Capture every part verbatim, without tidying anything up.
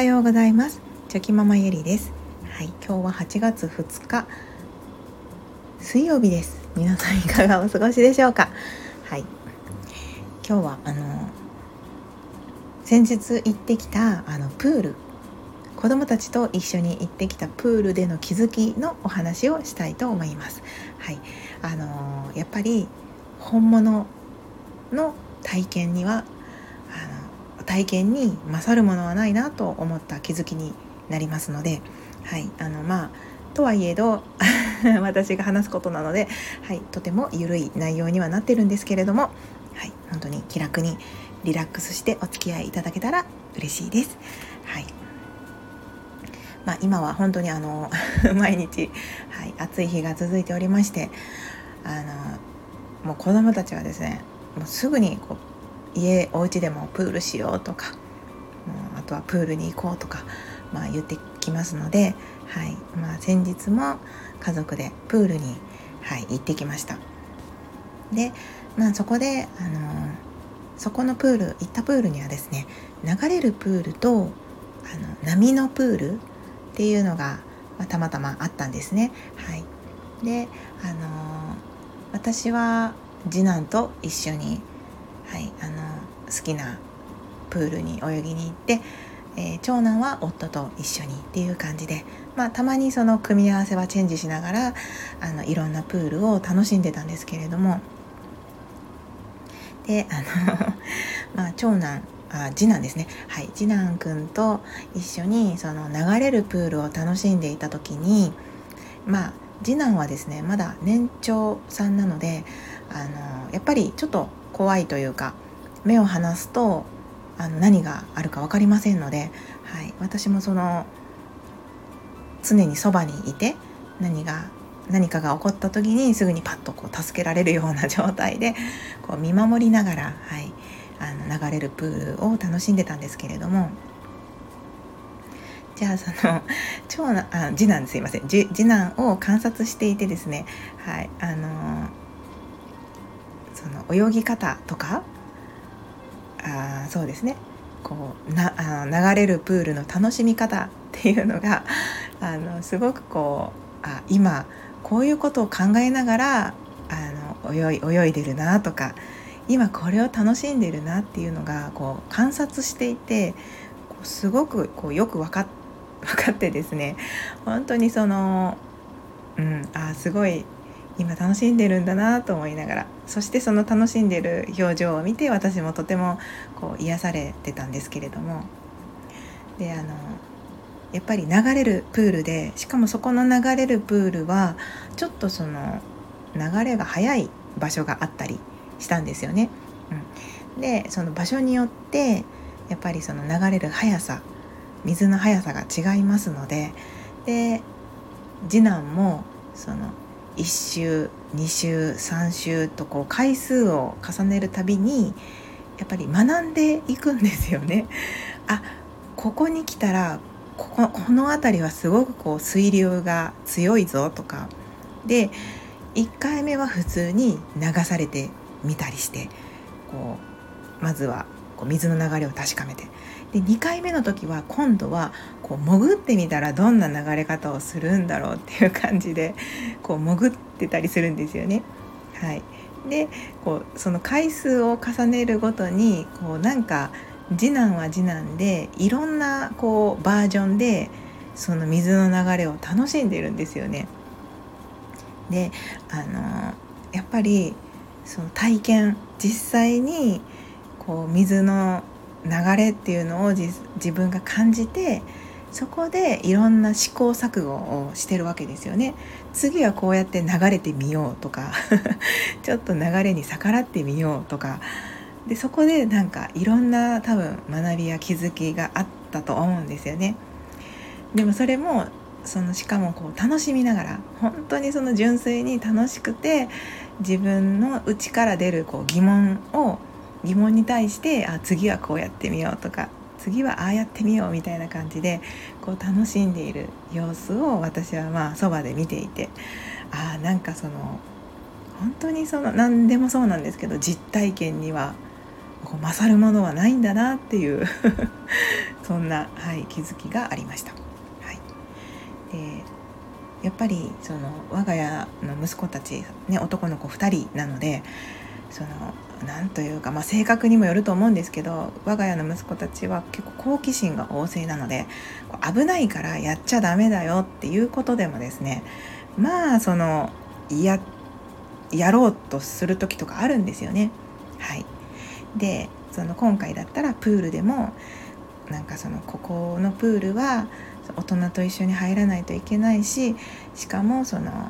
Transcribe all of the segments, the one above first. はようございます。チョキママゆりです。はい、今日ははちがつふつか水曜日です。皆さんいかがお過ごしでしょうか。はい、今日はあの先日行ってきたあのプール、子どもたちと一緒に行ってきたプールでの気づきのお話をしたいと思います。はい、あのやっぱり本物の体験にはあの体験に勝るものはないなと思った気づきになりますので、はい、あのまあとはいえど私が話すことなので、はい、とても緩い内容にはなってるんですけれども、はい、本当に気楽にリラックスしてお付き合いいただけたら嬉しいです。はい、まあ、今は本当にあの毎日、はい、暑い日が続いておりまして、あのもう子どもたちはですね、もうすぐにこう家お家でもプールしようとか、もうあとはプールに行こうとか、まあ、言ってきますので、はい、まあ、先日も家族でプールに、はい、行ってきました。で、まあ、そこであのそこのプール行ったプールにはですね、流れるプールとあの波のプールっていうのが、まあ、たまたまあったんですね。はい、で、あのー、私は次男と一緒に、はい、あのー、好きなプールに泳ぎに行って、えー、長男は夫と一緒にっていう感じで、まあ、たまにその組み合わせはチェンジしながらあのいろんなプールを楽しんでたんですけれども、で、あのまあ長男あ次男ですね、はい、次男くんと一緒にその流れるプールを楽しんでいた時に、まあ、次男はですねまだ年長さんなので、あのやっぱりちょっと怖いというか、目を離すとあの何があるか分かりませんので、はい、私もその常にそばにいて何が何かが起こった時にすぐにパッとこう助けられるような状態でこう見守りながら、はい、あの流れるプールを楽しんでたんですけれども、じゃあその長男あ次男すいません次男を観察していてですね、はい、あのその泳ぎ方とか、あそうですねこうなあ流れるプールの楽しみ方っていうのがあのすごくこうあ今こういうことを考えながらあの泳い泳いでるなとか、今これを楽しんでるなっていうのがこう観察していてすごくこうよく分かっ、分かってですね、本当にその、うん、あすごい今楽しんでるんだなと思いながら、そしてその楽しんでる表情を見て私もとてもこう癒されてたんですけれども、であのやっぱり流れるプールで、しかもそこの流れるプールはちょっとその流れが速い場所があったりしたんですよね。うん、でその場所によってやっぱりその流れる速さ、水の速さが違いますので、で次男もそのいっしゅうにしゅうさんしゅうとこう回数を重ねるたびにやっぱり学んでいくんですよね。あここに来たらここ、この辺りはすごくこう水流が強いぞとかで、いっかいめは普通に流されて見たりしてこうまずはこう水の流れを確かめて、でにかいめの時は今度はこう潜ってみたらどんな流れ方をするんだろうっていう感じでこう潜ってたりするんですよね。はい、でこうその回数を重ねるごとにこうなんか次男は次男でいろんなこうバージョンでその水の流れを楽しんでるんですよね。であのやっぱりその体験、実際にこう水の流れっていうのを自分が感じて、そこでいろんな試行錯誤をしてるわけですよね。次はこうやって流れてみようとかちょっと流れに逆らってみようとかで、そこでなんかいろんな多分学びや気づきがあったと思うんですよね。でもそれもそのしかもこう楽しみながら、本当にその純粋に楽しくて、自分の内から出るこう疑問を疑問に対して、あ次はこうやってみようとか、次はああやってみようみたいな感じでこう楽しんでいる様子を私はまあそばで見ていて、あなんかその本当にその何でもそうなんですけど、実体験にはこう勝るものはないんだなっていうそんな、はい、気づきがありました。はい、でやっぱりその我が家の息子たち、ね、男の子ふたりなので、そのなんというか、まあ、性格にもよると思うんですけど、我が家の息子たちは結構好奇心が旺盛なので、危ないからやっちゃダメだよっていうことでもですね、まあそのややろうとする時とかあるんですよね。はい、でその今回だったらプールでもなんかそのここのプールは大人と一緒に入らないといけないし、しかもその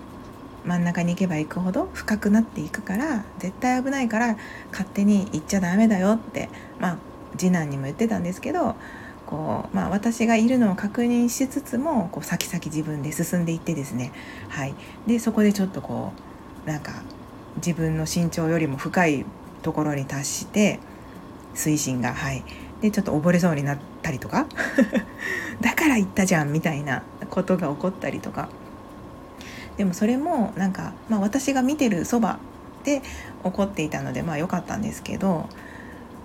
真ん中に行けば行くほど深くなっていくから絶対危ないから勝手に行っちゃダメだよって、まあ、次男にも言ってたんですけど、こう、まあ、私がいるのを確認しつつもこう先々自分で進んでいってですね、はい、でそこでちょっとこうなんか自分の身長よりも深いところに達して水深が、はい、でちょっと溺れそうになったりとかだから言ったじゃんみたいなことが起こったりとか、でもそれもなんか、まあ、私が見てるそばで起こっていたのでまあ良かったんですけど、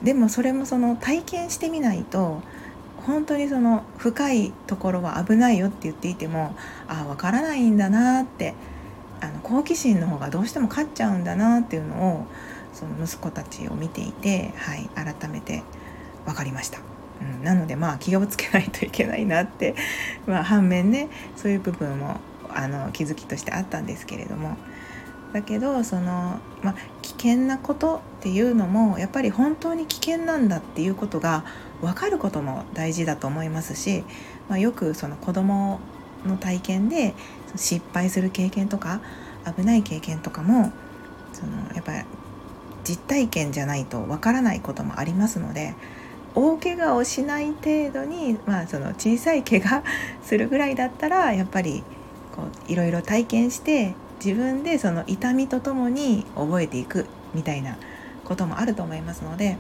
でもそれもその体験してみないと本当にその深いところは危ないよって言っていても、ああ分からないんだなって、あの好奇心の方がどうしても勝っちゃうんだなっていうのをその息子たちを見ていて、はい、改めて分かりました。うん、なのでまあ気をつけないといけないなってまあ反面ね、そういう部分もあの気づきとしてあったんですけれども、だけどその、まあ、危険なことっていうのもやっぱり本当に危険なんだっていうことが分かることも大事だと思いますし、まあ、よくその子どもの体験で失敗する経験とか危ない経験とかもそのやっぱり実体験じゃないと分からないこともありますので、大怪我をしない程度に、まあ、その小さい怪我するぐらいだったらやっぱりこういろいろ体験して自分でその痛みとともに覚えていくみたいなこともあると思いますので、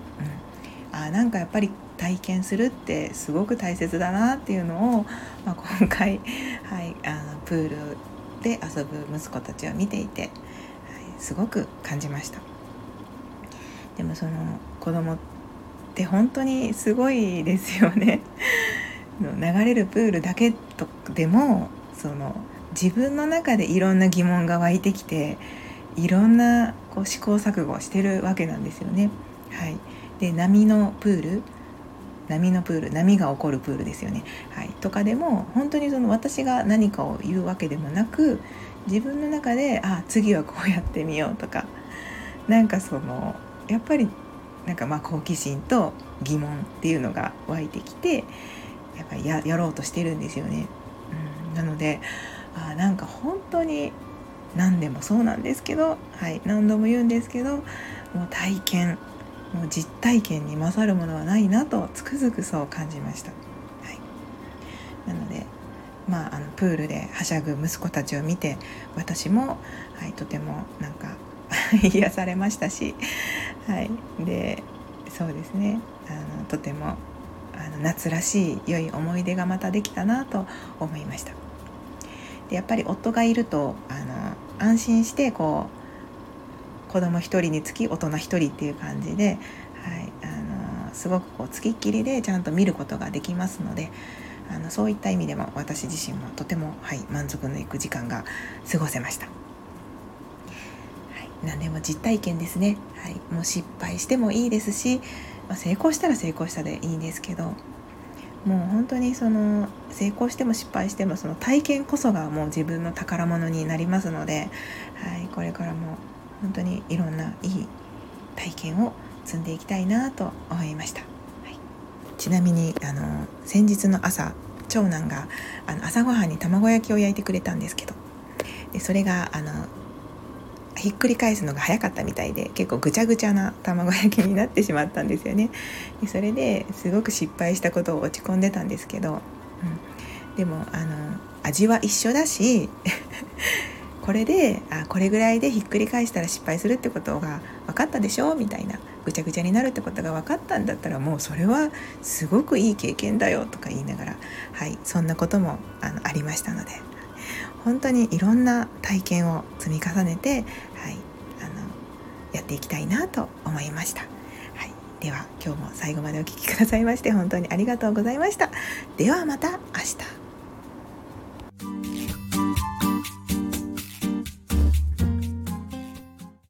うん、あなんかやっぱり体験するってすごく大切だなっていうのを、まあ、今回、はい、あのプールで遊ぶ息子たちを見ていて、はい、すごく感じました。でもその子供って本当にすごいですよね流れるプールだけとでもその自分の中でいろんな疑問が湧いてきて、いろんなこう試行錯誤してるわけなんですよね。はい、で波のプール波のプール波が起こるプールですよね、はい、とかでも本当にその私が何かを言うわけでもなく、自分の中であ次はこうやってみようとか、なんかそのやっぱりなんかまあ好奇心と疑問っていうのが湧いてきてやっぱり や, やろうとしてるんですよね。うん、なのであなんか本当に何でもそうなんですけど、はい、何度も言うんですけど、もう体験もう実体験に勝るものはないなとつくづくそう感じました。はい、なので、まあ、あのプールではしゃぐ息子たちを見て私も、はい、とてもなんか癒されましたし、はい、でそうですねあのとてもあの夏らしい良い思い出がまたできたなと思いました。でやっぱり夫がいるとあの安心してこう子供一人につき大人一人っていう感じで、はい、あのすごくこうつきっきりでちゃんと見ることができますので、あのそういった意味でも私自身もとても、はい、満足のいく時間が過ごせました。何でも実体験ですね。はい、もう失敗してもいいですし、まあ、成功したら成功したでいいんですけど、もう本当にその成功しても失敗してもその体験こそがもう自分の宝物になりますので、はい、これからも本当にいろんないい体験を積んでいきたいなと思いました。はい、ちなみにあの先日の朝長男があの朝ごはんに卵焼きを焼いてくれたんですけど、でそれがあのひっくり返すのが早かったみたいで結構ぐちゃぐちゃな卵焼きになってしまったんですよね。でそれですごく失敗したことを落ち込んでたんですけど、うん、でもあの味は一緒だしこれであこれぐらいでひっくり返したら失敗するってことが分かったでしょみたいな、ぐちゃぐちゃになるってことが分かったんだったらもうそれはすごくいい経験だよとか言いながら、はい、そんなことも あの、ありましたので、本当にいろんな体験を積み重ねて、はい、あのやっていきたいなと思いました。はい、では今日も最後までお聞きくださいまして本当にありがとうございました。ではまた明日。